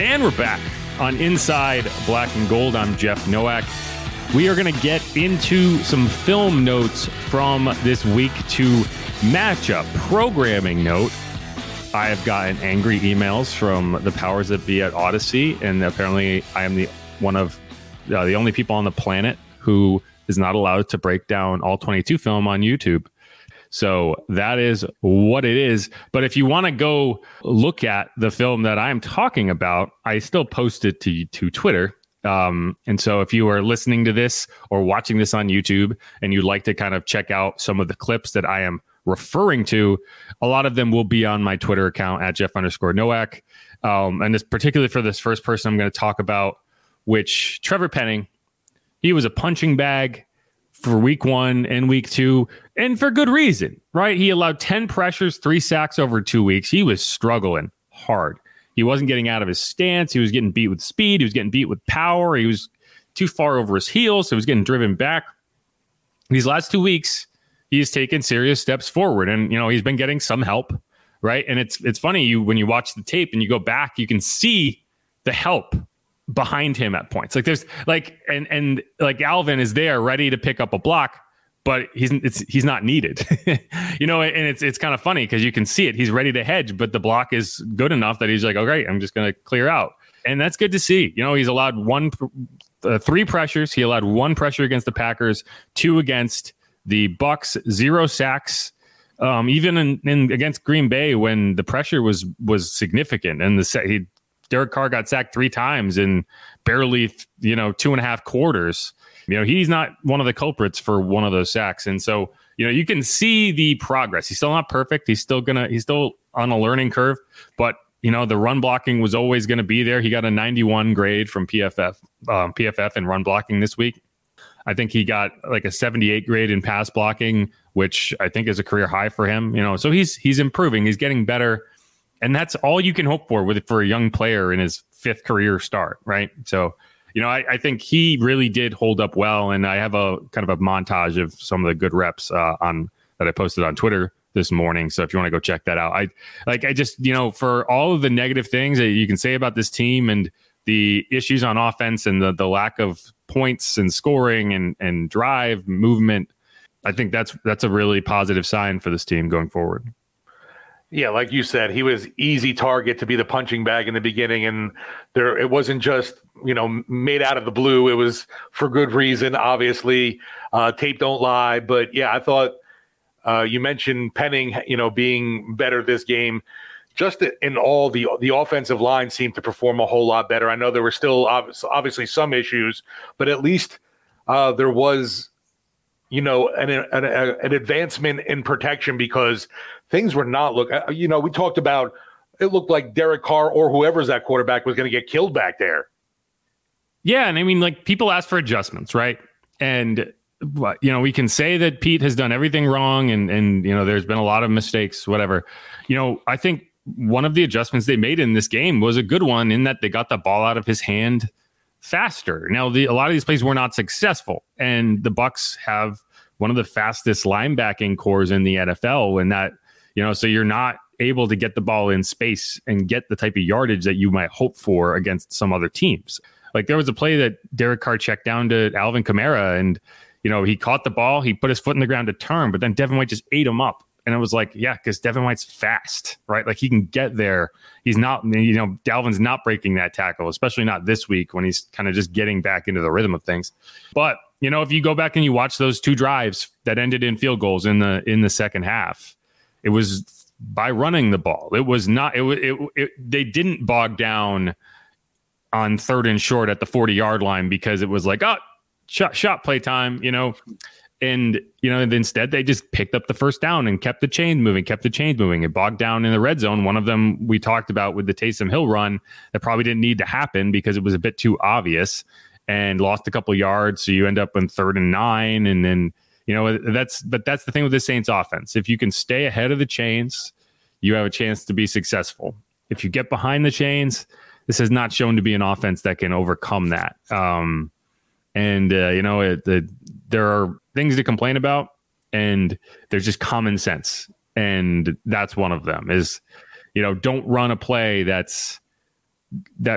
And we're back on Inside Black and Gold. I'm Jeff Nowak. We are going to get into some film notes from this week to matchup programming note. I have gotten angry emails from the powers that be at Odyssey, and apparently I am the only people on the planet who is not allowed to break down all 22 film on YouTube. So that is what it is. But if you want to go look at the film that I'm talking about, I still post it to Twitter. And so if you are listening to this or watching this on YouTube and you'd like to kind of check out some of the clips that I am referring to, a lot of them will be on my Twitter account at Jeff_Nowak. And this particularly for this first person I'm going to talk about, which Trevor Penning, he was a punching bag for week one and week two, and for good reason, right? He allowed 10 pressures, 3 sacks over 2 weeks. He was struggling hard. He wasn't getting out of his stance. He was getting beat with speed. He was getting beat with power. He was too far over his heels. So he was getting driven back. These last 2 weeks, he's taken serious steps forward, and he's been getting some help, right? And it's funny, when you watch the tape and you go back, you can see the help behind him at points. Like there's like Alvin is there ready to pick up a block, but he's not needed, and it's kind of funny because you can see it. He's ready to hedge, but the block is good enough that he's like, okay, I'm just going to clear out. And that's good to see. He's allowed 3 pressures. He allowed 1 pressure against the Packers, 2 against the Bucs, 0 sacks. Even in against Green Bay, when the pressure was significant and Derek Carr got sacked 3 times in barely, 2.5 quarters. He's not one of the culprits for one of those sacks. And so, you can see the progress. He's still not perfect. He's still on a learning curve, but the run blocking was always going to be there. He got a 91 grade from PFF in run blocking this week. I think he got like a 78 grade in pass blocking, which I think is a career high for him, so he's improving. He's getting better. And that's all you can hope for a young player in his 5th career start, right? So, I think he really did hold up well. And I have a kind of a montage of some of the good reps that I posted on Twitter this morning. So if you want to go check that out, for all of the negative things that you can say about this team and the issues on offense and the lack of points and scoring and drive movement, I think that's a really positive sign for this team going forward. Yeah, like you said, he was easy target to be the punching bag in the beginning, and it wasn't just made out of the blue. It was for good reason, obviously. Tape don't lie, but yeah, I thought you mentioned Penning, being better this game. Just in all the offensive line seemed to perform a whole lot better. I know there were still obviously some issues, but at least there was an advancement in protection because things were not looking. We talked about it looked like Derek Carr or whoever's that quarterback was going to get killed back there. Yeah, and I mean, like, people ask for adjustments, right? And we can say that Pete has done everything wrong, and there's been a lot of mistakes, whatever. I think one of the adjustments they made in this game was a good one in that they got the ball out of his hand faster. Now, a lot of these plays were not successful, and the Bucs have one of the fastest linebacking cores in the NFL, and that. So you're not able to get the ball in space and get the type of yardage that you might hope for against some other teams. Like there was a play that Derek Carr checked down to Alvin Kamara and, you know, he caught the ball, he put his foot in the ground to turn, but then Devin White just ate him up. And it was like, yeah, because Devin White's fast, right? Like he can get there. He's not, you know, Dalvin's not breaking that tackle, especially not this week when he's kind of just getting back into the rhythm of things. But, you know, if you go back and you watch those two drives that ended in field goals in the second half, it was by running the ball. It was not, they didn't bog down on third and short at the 40-yard line because it was like, oh, shot play time, you know. And, you know, instead they just picked up the first down and kept the chains moving. It bogged down in the red zone. One of them we talked about with the Taysom Hill run that probably didn't need to happen because it was a bit too obvious and lost a couple yards. So you end up in 3rd and 9. And then, you know, that's the thing with the Saints offense. If you can stay ahead of the chains, you have a chance to be successful. If you get behind the chains, this has not shown to be an offense that can overcome that. You know, there are things to complain about, and there's just common sense. And that's one of them is, you know, don't run a play that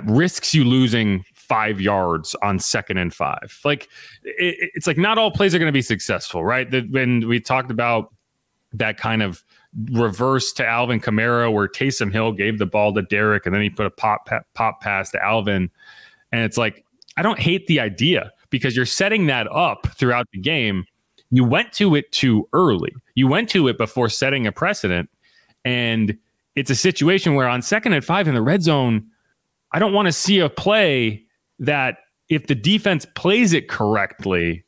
risks you losing 5 yards on 2nd and 5. Like it's like not all plays are going to be successful, right? When we talked about that kind of reverse to Alvin Kamara where Taysom Hill gave the ball to Derek and then he put a pop pass to Alvin. And it's like, I don't hate the idea because you're setting that up throughout the game. You went to it too early. You went to it before setting a precedent. And it's a situation where on 2nd and 5 in the red zone, I don't want to see a play that if the defense plays it correctly,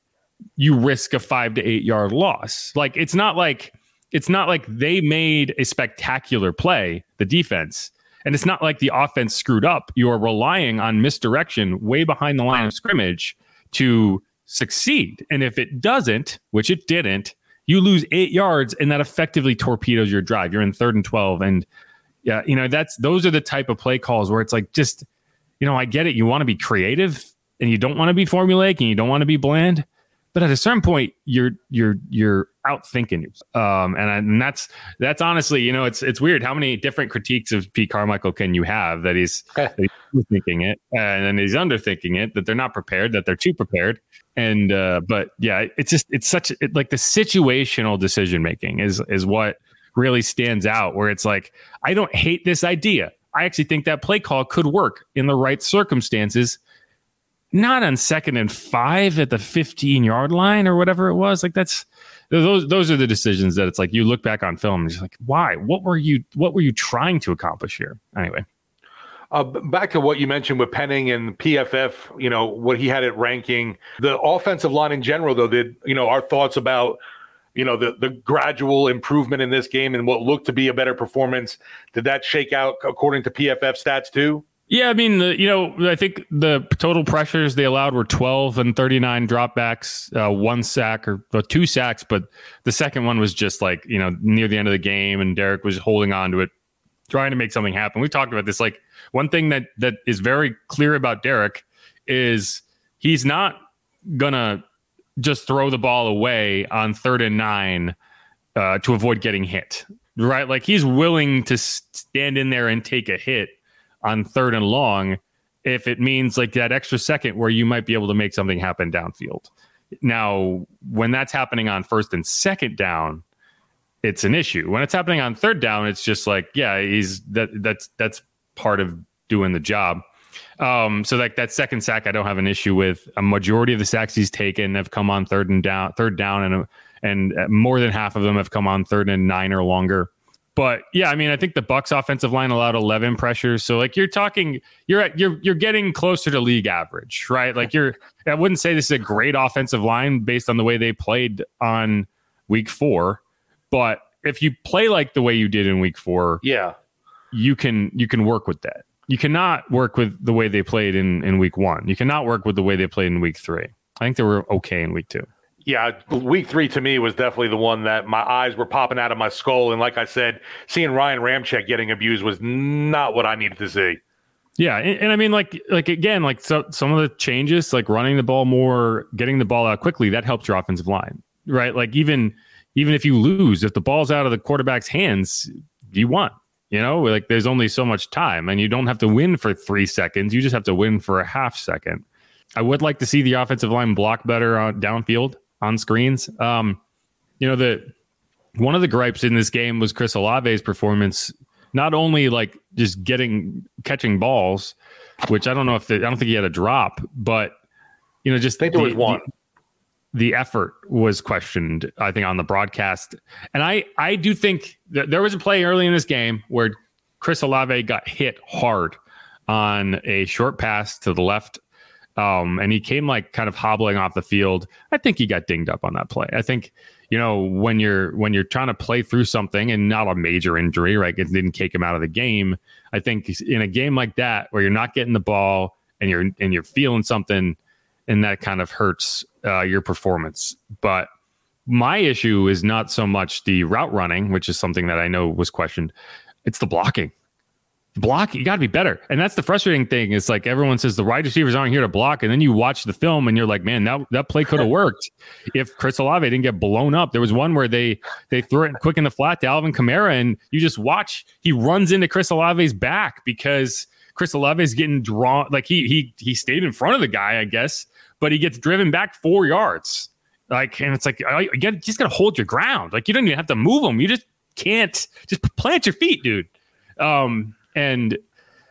you risk a 5 to 8 yard loss. Like, it's not like they made a spectacular play, the defense. And it's not like the offense screwed up. You are relying on misdirection way behind the line of scrimmage to succeed. And if it doesn't, which it didn't, you lose 8 yards and that effectively torpedoes your drive. You're in 3rd and 12. And yeah, you know, those are the type of play calls where it's like, just, you know, I get it. You want to be creative and you don't want to be formulaic and you don't want to be bland. But at a certain point, you're out thinking yourself. And that's honestly, you know, it's weird how many different critiques of Pete Carmichael can you have that he's thinking it and then he's underthinking it, that they're not prepared, that they're too prepared. And but yeah, it's like the situational decision making is what really stands out, where it's like, I don't hate this idea. I actually think that play call could work in the right circumstances. Not on 2nd and 5 at the 15-yard line or whatever it was. Like that's those are the decisions that it's like you look back on film and you're like, why? What were you trying to accomplish here? Anyway, back to what you mentioned with Penning and PFF. You know what he had it ranking the offensive line in general. Though did you know our thoughts about you know the gradual improvement in this game and what looked to be a better performance? Did that shake out according to PFF stats too? Yeah, I mean, you know, I think the total pressures they allowed were 12 and 39 dropbacks, 1 sack or 2 sacks. But the second one was just like, you know, near the end of the game. And Derek was holding on to it, trying to make something happen. We talked about this. Like one thing that is very clear about Derek is he's not going to just throw the ball away on 3rd and 9 to avoid getting hit. Right. Like he's willing to stand in there and take a hit on 3rd and long, if it means like that extra second where you might be able to make something happen downfield. Now, when that's happening on 1st and 2nd down, it's an issue. When it's happening on 3rd down, it's just like, yeah, that's part of doing the job. So like that 2nd sack, I don't have an issue with. A majority of the sacks he's taken have come on 3rd down, and more than half of them have come on 3rd and 9 or longer. But yeah, I mean, I think the Bucs offensive line allowed 11 pressures. So like you're getting closer to league average, right? Like I wouldn't say this is a great offensive line based on the way they played on week 4, but if you play like the way you did in week 4, yeah, you can work with that. You cannot work with the way they played in week 1. You cannot work with the way they played in week 3. I think they were okay in week 2. Yeah, week 3 to me was definitely the one that my eyes were popping out of my skull. And like I said, seeing Ryan Ramczyk getting abused was not what I needed to see. Yeah, and I mean, like again, like so, some of the changes, like running the ball more, getting the ball out quickly, that helps your offensive line, right? Like even if you lose, if the ball's out of the quarterback's hands, you won. You know, like there's only so much time and you don't have to win for 3 seconds. You just have to win for a half second. I would like to see the offensive line block better on downfield on screens. You know, one of the gripes in this game was Chris Olave's performance, not only like just catching balls, which I don't know if I don't think he had a drop, but you know, just the effort was questioned, I think, on the broadcast. And I do think that there was a play early in this game where Chris Olave got hit hard on a short pass to the left. And he came like kind of hobbling off the field. I think he got dinged up on that play. I think, you know, when you're trying to play through something and not a major injury, right? It didn't take him out of the game. I think in a game like that where you're not getting the ball and you're feeling something, and that kind of hurts your performance. But my issue is not so much the route running, which is something that I know was questioned. It's the blocking. Block, you got to be better. And that's the frustrating thing. It's like everyone says the wide receivers aren't here to block. And then you watch the film and you're like, man, that play could have worked if Chris Olave didn't get blown up. There was one where they threw it quick in the flat to Alvin Kamara. And you just watch, he runs into Chris Olave's back because Chris Olave is getting drawn. Like he stayed in front of the guy, I guess, but he gets driven back 4 yards. Like, and it's like, you just got to hold your ground. Like, you don't even have to move him. You just can't just plant your feet, dude. And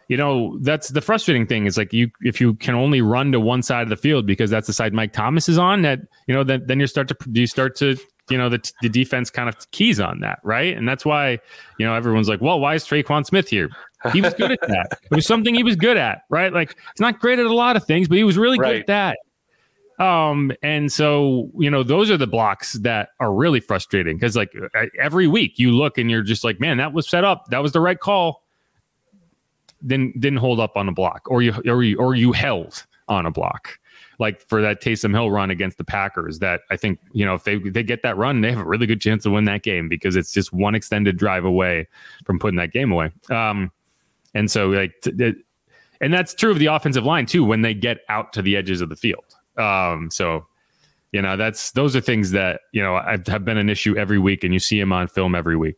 you know, that's the frustrating thing is like if you can only run to one side of the field because that's the side Mike Thomas is on, that, you know, then you start to, you know, the defense kind of keys on that. Right. And that's why, you know, everyone's like, well, why is Trequan Smith here? He was good at that. It was something he was good at. Right. Like he's not great at a lot of things, but he was really good at that. And so, you know, those are the blocks that are really frustrating because like every week you look and you're just like, man, that was set up. That was the right call. Then didn't hold up on a block or you held on a block. Like for that Taysom Hill run against the Packers, that I think, you know, if they get that run, they have a really good chance to win that game because it's just one extended drive away from putting that game away. And so like, and that's true of the offensive line too, when they get out to the edges of the field. So, you know, those are things that, you know, have been an issue every week and you see them on film every week.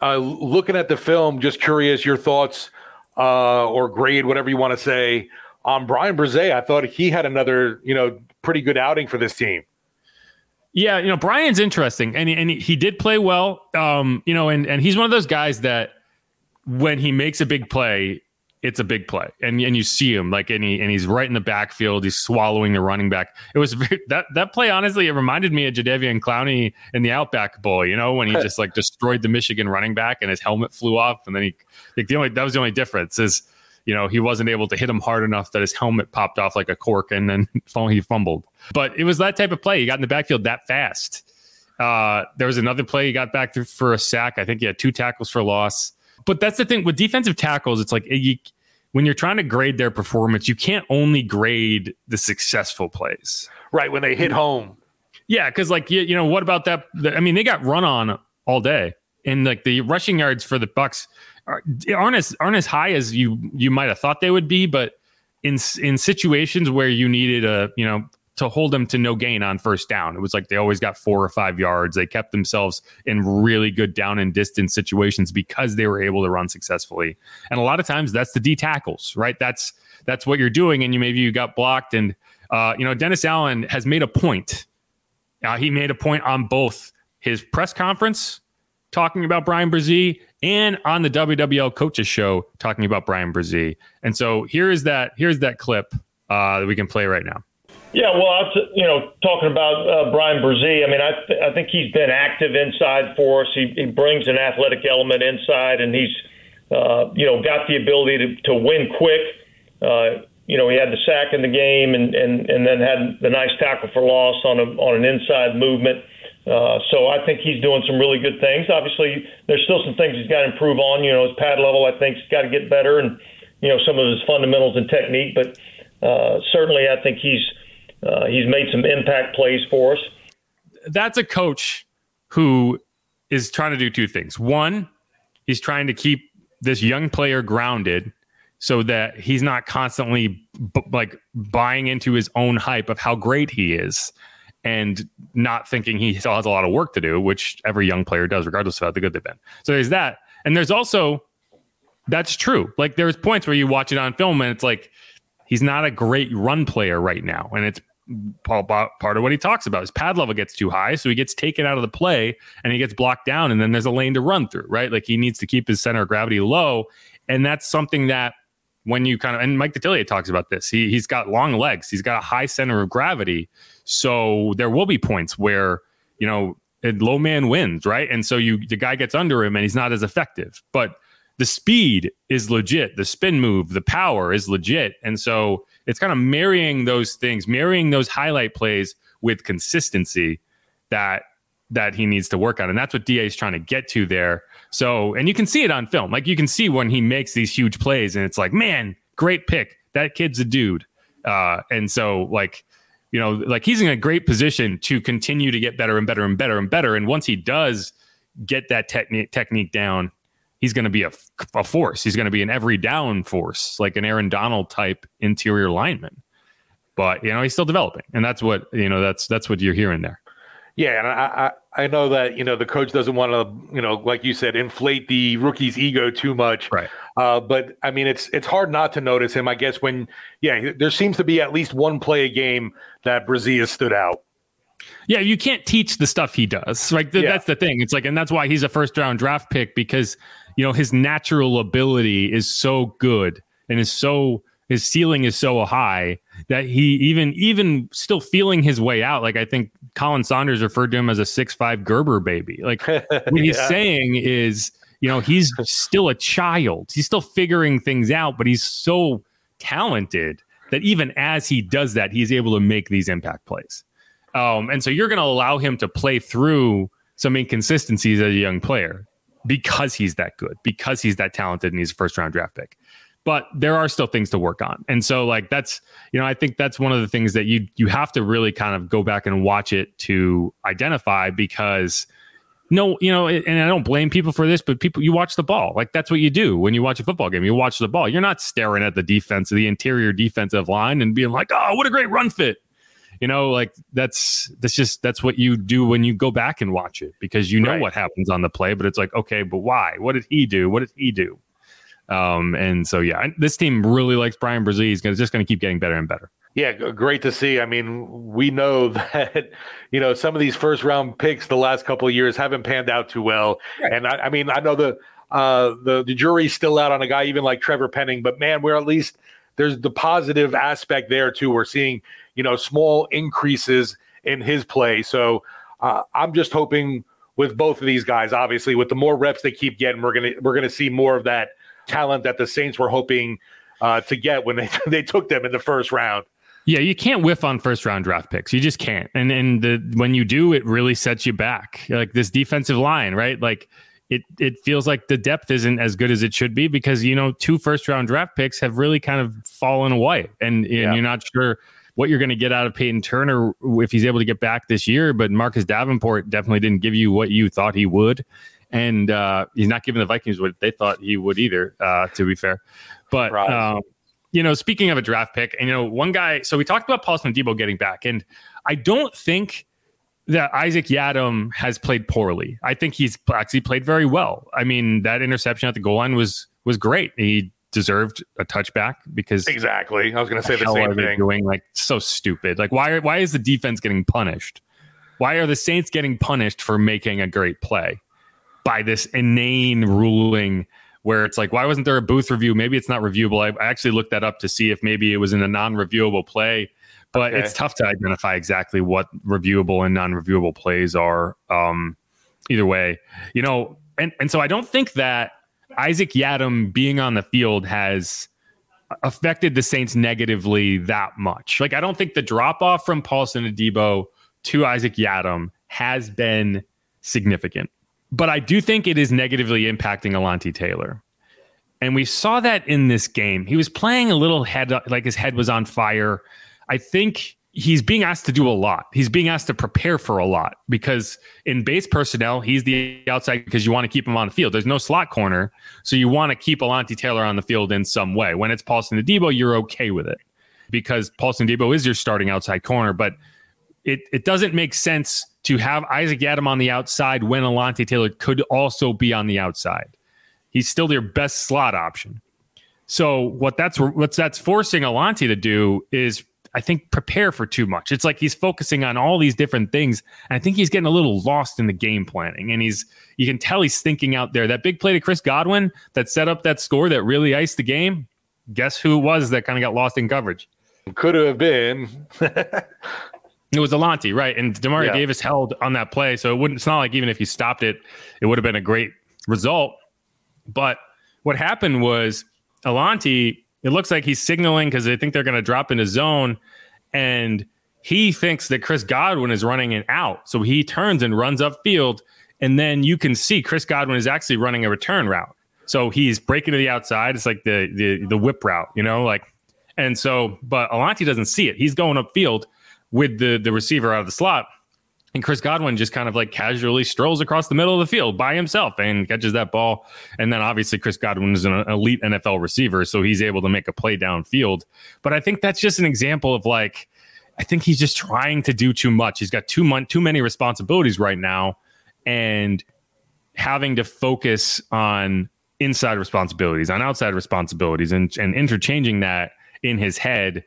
Looking at the film, just curious, your thoughts or grade, whatever you want to say, on Bryan Bresee. I thought he had another, you know, pretty good outing for this team. Yeah, you know, Bryan's interesting, and he did play well. You know, and he's one of those guys that when he makes a big play, it's a big play, and you see him like, and he's right in the backfield, he's swallowing the running back. It was that play, honestly, it reminded me of Jadeveon Clowney in the Outback Bowl, you know, when he just like destroyed the Michigan running back and his helmet flew off, and then he like that was the only difference is, you know, he wasn't able to hit him hard enough that his helmet popped off like a cork, and then he fumbled. But it was that type of play. He got in the backfield that fast. There was another play he got back for a sack. I think he had 2 tackles for loss. But that's the thing with defensive tackles. It's like when you're trying to grade their performance, you can't only grade the successful plays. Right, when they hit home. Yeah, because like, you know, what about that? I mean, they got run on all day. And like the rushing yards for the Bucs aren't as high as you might have thought they would be. But in situations where you needed you know, to hold them to no gain on first down, it was like they always got 4 or 5 yards. They kept themselves in really good down and distance situations because they were able to run successfully. And a lot of times that's the D tackles, right? That's what you're doing. And maybe you got blocked. And, you know, Dennis Allen has made a point. He made a point on both his press conference talking about Bryan Bresee and on the WWL coaches show talking about Bryan Bresee. And so here's that clip that we can play right now. Yeah, well, you know, talking about Bryan Bresee, I mean, I think he's been active inside for us. He brings an athletic element inside, and he's, you know, got the ability to win quick. You know, he had the sack in the game, and then had the nice tackle for loss on an inside movement. So I think he's doing some really good things. Obviously, there's still some things he's got to improve on. You know, his pad level, I think, has got to get better, and you know, some of his fundamentals and technique. But certainly, I think he's made some impact plays for us. That's a coach who is trying to do two things. One, he's trying to keep this young player grounded so that he's not constantly buying into his own hype of how great he is and not thinking he still has a lot of work to do, which every young player does, regardless of how good they've been. So there's that. And there's also, that's true. Like, there's points where you watch it on film and it's like, he's not a great run player right now. And it's part of what he talks about. His pad level gets too high, so he gets taken out of the play and he gets blocked down, and then there's a lane to run through, right? Like, he needs to keep his center of gravity low. And that's something that when you kind of, and Mike D'Attilio talks about this, he's got long legs, he's got a high center of gravity. So there will be points where, you know, low man wins, right? And so the guy gets under him and he's not as effective. But the speed is legit. The spin move, the power is legit. And so it's kind of marrying those things, marrying those highlight plays with consistency that he needs to work on. And that's what DA is trying to get to there. So, and you can see it on film. Like, you can see when he makes these huge plays and it's like, man, great pick. That kid's a dude. And so, like, you know, like, he's in a great position to continue to get better and better and better and better. And once he does get that technique down, he's going to be a force. He's going to be an every down force, like an Aaron Donald type interior lineman. But, you know, he's still developing. And that's what, you know, that's what you're hearing there. Yeah. And I know that, you know, the coach doesn't want to, you know, like you said, inflate the rookie's ego too much. Right. But I mean, it's hard not to notice him, I guess, when, yeah, there seems to be at least one play a game that Bresee has stood out. Yeah, you can't teach the stuff he does. Like, that's the thing. It's like, and that's why he's a first round draft pick, because, you know, his natural ability is so good and his ceiling is so high that he even still feeling his way out. Like, I think Colin Saunders referred to him as a 6'5" Gerber baby. Like, what he's saying is, you know, he's still a child. He's still figuring things out, but he's so talented that even as he does that, he's able to make these impact plays. And so you're going to allow him to play through some inconsistencies as a young player because he's that good, because he's that talented, and he's a first round draft pick. But there are still things to work on. And so, like, that's, you know, I think that's one of the things that you have to really kind of go back and watch it to identify, because no, you know, and I don't blame people for this, but you watch the ball. Like, that's what you do when you watch a football game. You watch the ball. You're not staring at the defense or the interior defensive line and being like, oh, what a great run fit. You know, like, that's what you do when you go back and watch it, because you know what happens on the play, but it's like, okay, but why? What did he do? What did he do? And so, yeah, this team really likes Bryan Bresee. He's just going to keep getting better and better. Yeah, great to see. I mean, we know that, you know, some of these first round picks the last couple of years haven't panned out too well. Right. And I mean, I know the jury's still out on a guy even like Trevor Penning, but man, we're at least there's the positive aspect there too. We're seeing, you know, small increases in his play. So I'm just hoping with both of these guys, obviously, with the more reps they keep getting, we're gonna see more of that talent that the Saints were hoping to get when they took them in the first round. Yeah, you can't whiff on first round draft picks. You just can't. And when you do, it really sets you back. Like, this defensive line, right? Like, it feels like the depth isn't as good as it should be, because, you know, 2 first round draft picks have really kind of fallen away, and you're not sure what you're going to get out of Peyton Turner if he's able to get back this year. But Marcus Davenport definitely didn't give you what you thought he would. And he's not giving the Vikings what they thought he would either, to be fair. But, you know, speaking of a draft pick, and, you know, one guy, so we talked about Paulson Adebo getting back, and I don't think that Isaac Yiadom has played poorly. I think he's actually played very well. I mean, that interception at the goal line was great. He deserved a touchback because... Exactly. I was going to say the same thing. Doing, like, so stupid. Like, why is the defense getting punished? Why are the Saints getting punished for making a great play by this inane ruling where it's like, why wasn't there a booth review? Maybe it's not reviewable. I actually looked that up to see if maybe it was in a non-reviewable play, but It's tough to identify exactly what reviewable and non-reviewable plays are. Either way, you know, and so I don't think that Isaac Yiadom being on the field has affected the Saints negatively that much. Like, I don't think the drop-off from Paulson Adebo to Isaac Yiadom has been significant. But I do think it is negatively impacting Alontae Taylor. And we saw that in this game. He was playing a little head, like his head was on fire. I think he's being asked to do a lot. He's being asked to prepare for a lot, because in base personnel, he's the outside because you want to keep him on the field. There's no slot corner. So you want to keep Alontae Taylor on the field in some way. When it's Paulson Adebo, you're okay with it because Paulson Adebo is your starting outside corner. But it doesn't make sense to have Isaac Yiadom on the outside when Alontae Taylor could also be on the outside. He's still your best slot option. So what that's forcing Alontae to do is, I think, prepare for too much. It's like he's focusing on all these different things. And I think he's getting a little lost in the game planning. And you can tell he's thinking out there. That big play to Chris Godwin that set up that score that really iced the game, guess who it was that kind of got lost in coverage? Could have been. It was Alontae, right? And Demario Davis held on that play. So it's not like even if he stopped it, it would have been a great result. But what happened was Alontae, it looks like he's signaling because they think they're going to drop into zone. And he thinks that Chris Godwin is running an out. So he turns and runs upfield. And then you can see Chris Godwin is actually running a return route. So he's breaking to the outside. It's like the whip route, you know, like. And so, but Alontae doesn't see it. He's going upfield with the receiver out of the slot. And Chris Godwin just kind of like casually strolls across the middle of the field by himself and catches that ball. And then obviously Chris Godwin is an elite NFL receiver, so he's able to make a play downfield. But I think that's just an example of like, I think he's just trying to do too much. He's got too many responsibilities right now and having to focus on inside responsibilities, on outside responsibilities, and interchanging that in his head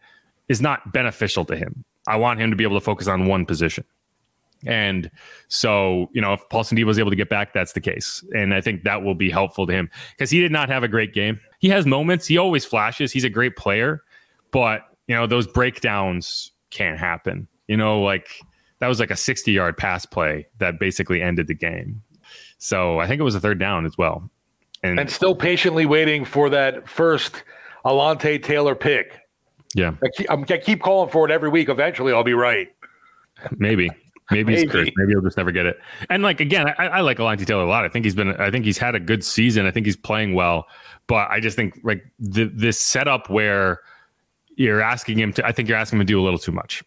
is not beneficial to him. I want him to be able to focus on one position. And so, you know, if Paulson Adebo was able to get back, that's the case. And I think that will be helpful to him because he did not have a great game. He has moments. He always flashes. He's a great player. But, you know, those breakdowns can't happen. You know, like that was like a 60-yard pass play that basically ended the game. So I think it was a third down as well. And still patiently waiting for that first Alontae Taylor pick. Yeah. I keep calling for it every week. Eventually, I'll be right. Maybe he's cursed. Maybe he'll just never get it. And like again, I like Alontae Taylor a lot. I think he's had a good season. I think he's playing well. But I just think like this setup where you're asking him to do a little too much.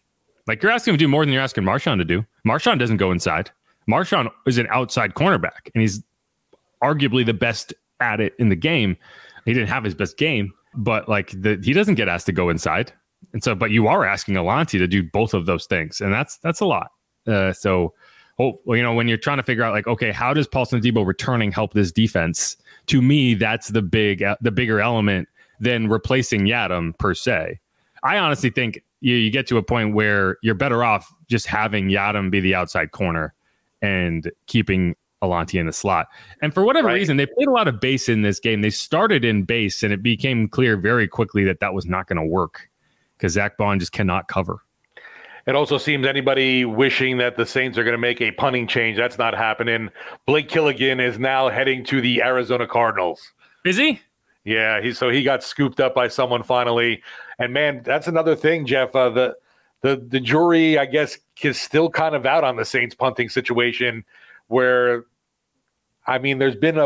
Like you're asking him to do more than you're asking Marshawn to do. Marshawn doesn't go inside. Marshawn is an outside cornerback, and he's arguably the best at it in the game. He didn't have his best game, but like he doesn't get asked to go inside. And so, but you are asking Alontae to do both of those things, and that's a lot. You know, when you're trying to figure out like, okay, how does Paulson Adebo returning help this defense? To me, that's the bigger element than replacing Yiadom per se. I honestly think you get to a point where you're better off just having Yiadom be the outside corner and keeping Alontae in the slot. And for whatever reason, they played a lot of base in this game. They started in base, and it became clear very quickly that was not going to work because Zach Bond just cannot cover. It also seems anybody wishing that the Saints are going to make a punting change, that's not happening. Blake Gillikin is now heading to the Arizona Cardinals. Is he? Yeah, he got scooped up by someone finally. And, man, that's another thing, Jeff. The jury, I guess, is still kind of out on the Saints punting situation where, I mean, there's been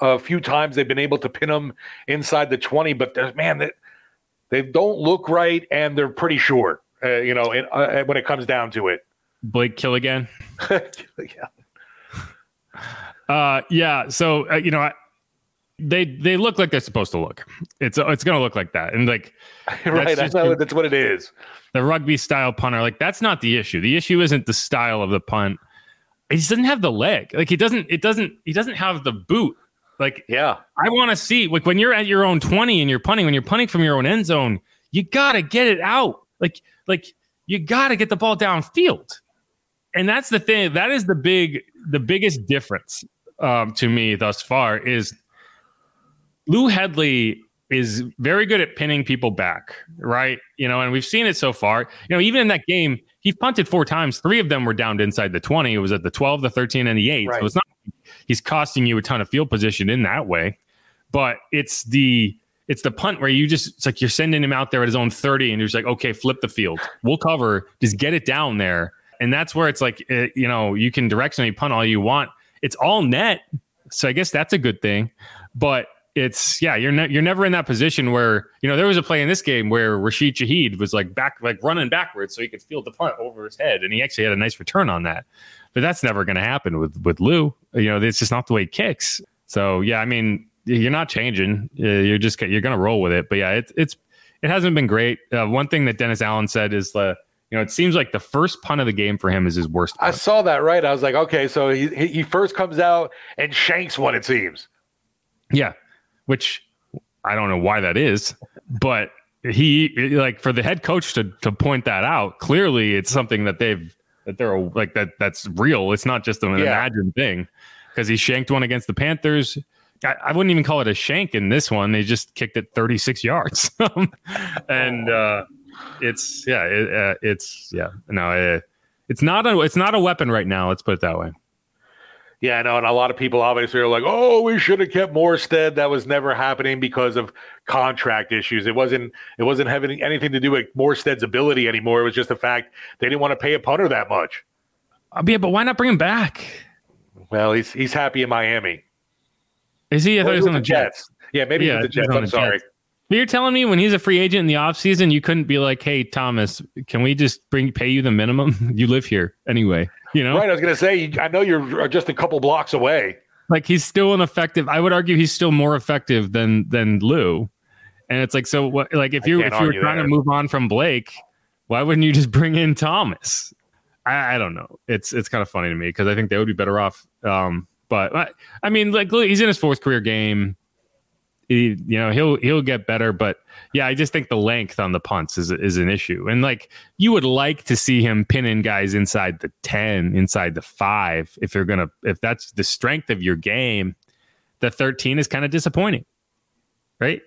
a few times they've been able to pin them inside the 20, but, they don't look right, and they're pretty short. When it comes down to it, Blake Gillikin. Yeah. So they look like they're supposed to look. It's going to look like that, and like right. That's what it is. The rugby style punter, like that's not the issue. The issue isn't the style of the punt. He just doesn't have the leg. Like He doesn't have the boot. Like yeah. I want to see like when you're at your own 20 and you're punting. When you're punting from your own end zone, you gotta get it out. Like you got to get the ball downfield. And that's the thing. That is the biggest difference to me thus far is Lou Hedley is very good at pinning people back, right? You know, and we've seen it so far. You know, even in that game, he punted 4 times. 3 of them were downed inside the 20. It was at the 12, the 13, and the 8. Right. So it's not he's costing you a ton of field position in that way. But it's the punt where it's like you're sending him out there at his own 30 and you're just like, okay, flip the field. We'll cover. Just get it down there. And that's where it's like, you know, you can directionally punt all you want. It's all net. So I guess that's a good thing. But it's, yeah, you're never in that position where, you know, there was a play in this game where Rashid Shaheed was like running backwards so he could field the punt over his head. And he actually had a nice return on that. But that's never going to happen with Lou. You know, it's just not the way he kicks. So, yeah, I mean, you're not changing. You're going to roll with it. But yeah, it hasn't been great. One thing that Dennis Allen said is you know, it seems like the first punt of the game for him is his worst punt. I saw that, right? I was like, okay, so he first comes out and shanks one, it seems. Yeah, which I don't know why that is, but he, like, for the head coach to point that out, clearly it's something that they're like, that's real. It's not just an imagined thing, because he shanked one against the Panthers. I wouldn't even call it a shank in this one. They just kicked it 36 yards. And it's not a weapon right now. Let's put it that way. Yeah, I know. And a lot of people obviously are like, oh, we should have kept Morstead. That was never happening because of contract issues. It wasn't having anything to do with Morstead's ability anymore. It was just the fact they didn't want to pay a punter that much. Yeah, but why not bring him back? Well, he's happy in Miami. Is he? I thought he was on the Jets. Yeah, maybe he's on the Jets. I'm sorry. But you're telling me when he's a free agent in the offseason, you couldn't be like, hey, Thomas, can we just pay you the minimum? You live here anyway, you know? Right, I was going to say, I know you're just a couple blocks away. Like, he's still an effective. I would argue he's still more effective than Lou. And it's like, so what? Like, if you were trying to move on from Blake, why wouldn't you just bring in Thomas? I don't know. It's kind of funny to me because I think they would be better off. But I mean, like, he's in his fourth career game. He, you know, he'll get better, but yeah, I just think the length on the punts is an issue. And like, you would like to see him pinning guys inside the 10, inside the 5. If that's the strength of your game, the 13 is kind of disappointing, right?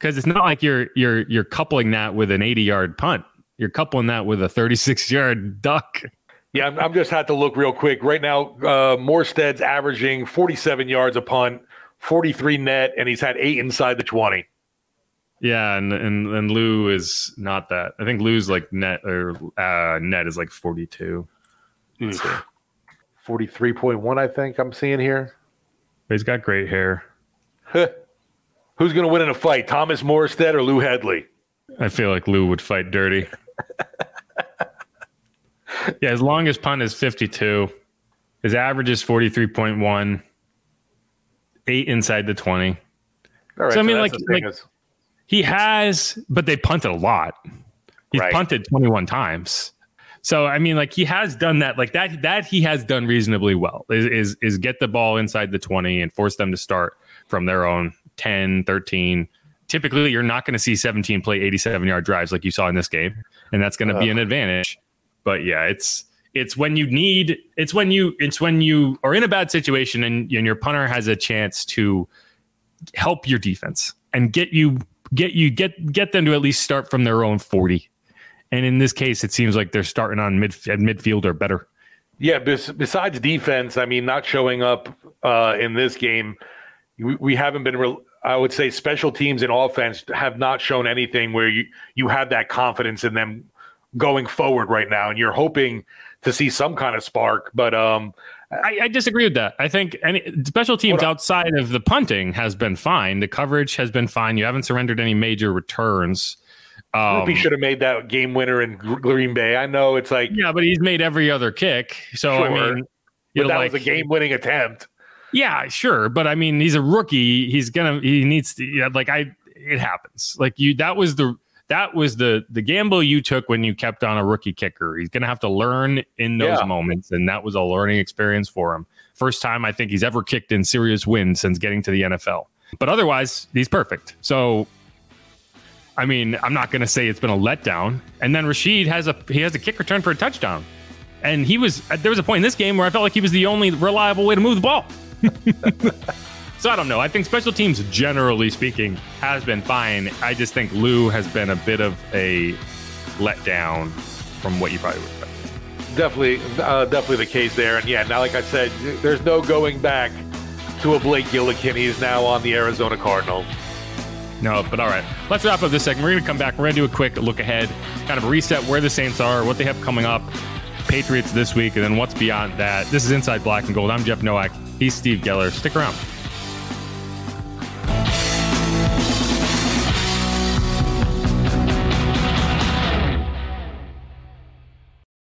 Because it's not like you're coupling that with an 80-yard punt. You're coupling that with a 36-yard duck. Yeah, I'm just had to look real quick right now. Morstead's averaging 47 yards a punt, 43 net, and he's had 8 inside the 20. Yeah, and Lou is not that. I think Lou's like net is like 42. 43.1, I think I'm seeing here. He's got great hair. Who's going to win in a fight, Thomas Morstead or Lou Hedley? I feel like Lou would fight dirty. Yeah, his longest punt is 52. His average is 43.1. 8 inside the 20. All right, so I mean, like he has, but they punted a lot. He's punted 21 times. So I mean, like, he has done that, like that he has done reasonably well is get the ball inside the 20 and force them to start from their own 10, 13. Typically, you're not going to see 17 play 87-yard drives like you saw in this game, and that's going to be an advantage. But yeah, it's when you are in a bad situation and your punter has a chance to help your defense and get them to at least start from their own 40. And in this case, it seems like they're starting on midfield or better. Yeah. Besides defense, I mean, not showing up in this game, we haven't been. I would say special teams and offense have not shown anything where you have that confidence in them going forward right now, and you're hoping to see some kind of spark, but I disagree with that. I think special teams outside of the punting has been fine. The coverage has been fine. You haven't surrendered any major returns. He should have made that game winner in Green Bay. I know it's like, yeah, but he's made every other kick. So sure, I mean, but that was a game-winning attempt. Yeah, sure, but I mean, he's a rookie. He needs to. You know, like it happens. Like you, that was the gamble you took when you kept on a rookie kicker. He's going to have to learn in those moments, and that was a learning experience for him. First time I think he's ever kicked in serious wins since getting to the NFL. But otherwise, he's perfect. So, I mean, I'm not going to say it's been a letdown. And then Rashid has a kick return for a touchdown, and there was a point in this game where I felt like he was the only reliable way to move the ball. So I don't know. I think special teams, generally speaking, has been fine. I just think Lou has been a bit of a letdown from what you probably would expect. Definitely the case there. And yeah, now like I said, there's no going back to a Blake Gillikin. He's now on the Arizona Cardinals. No, but all right. Let's wrap up this segment. We're going to come back. We're going to do a quick look ahead, kind of reset where the Saints are, what they have coming up, Patriots this week, and then what's beyond that. This is Inside Black and Gold. I'm Jeff Nowak. He's Steve Geller. Stick around.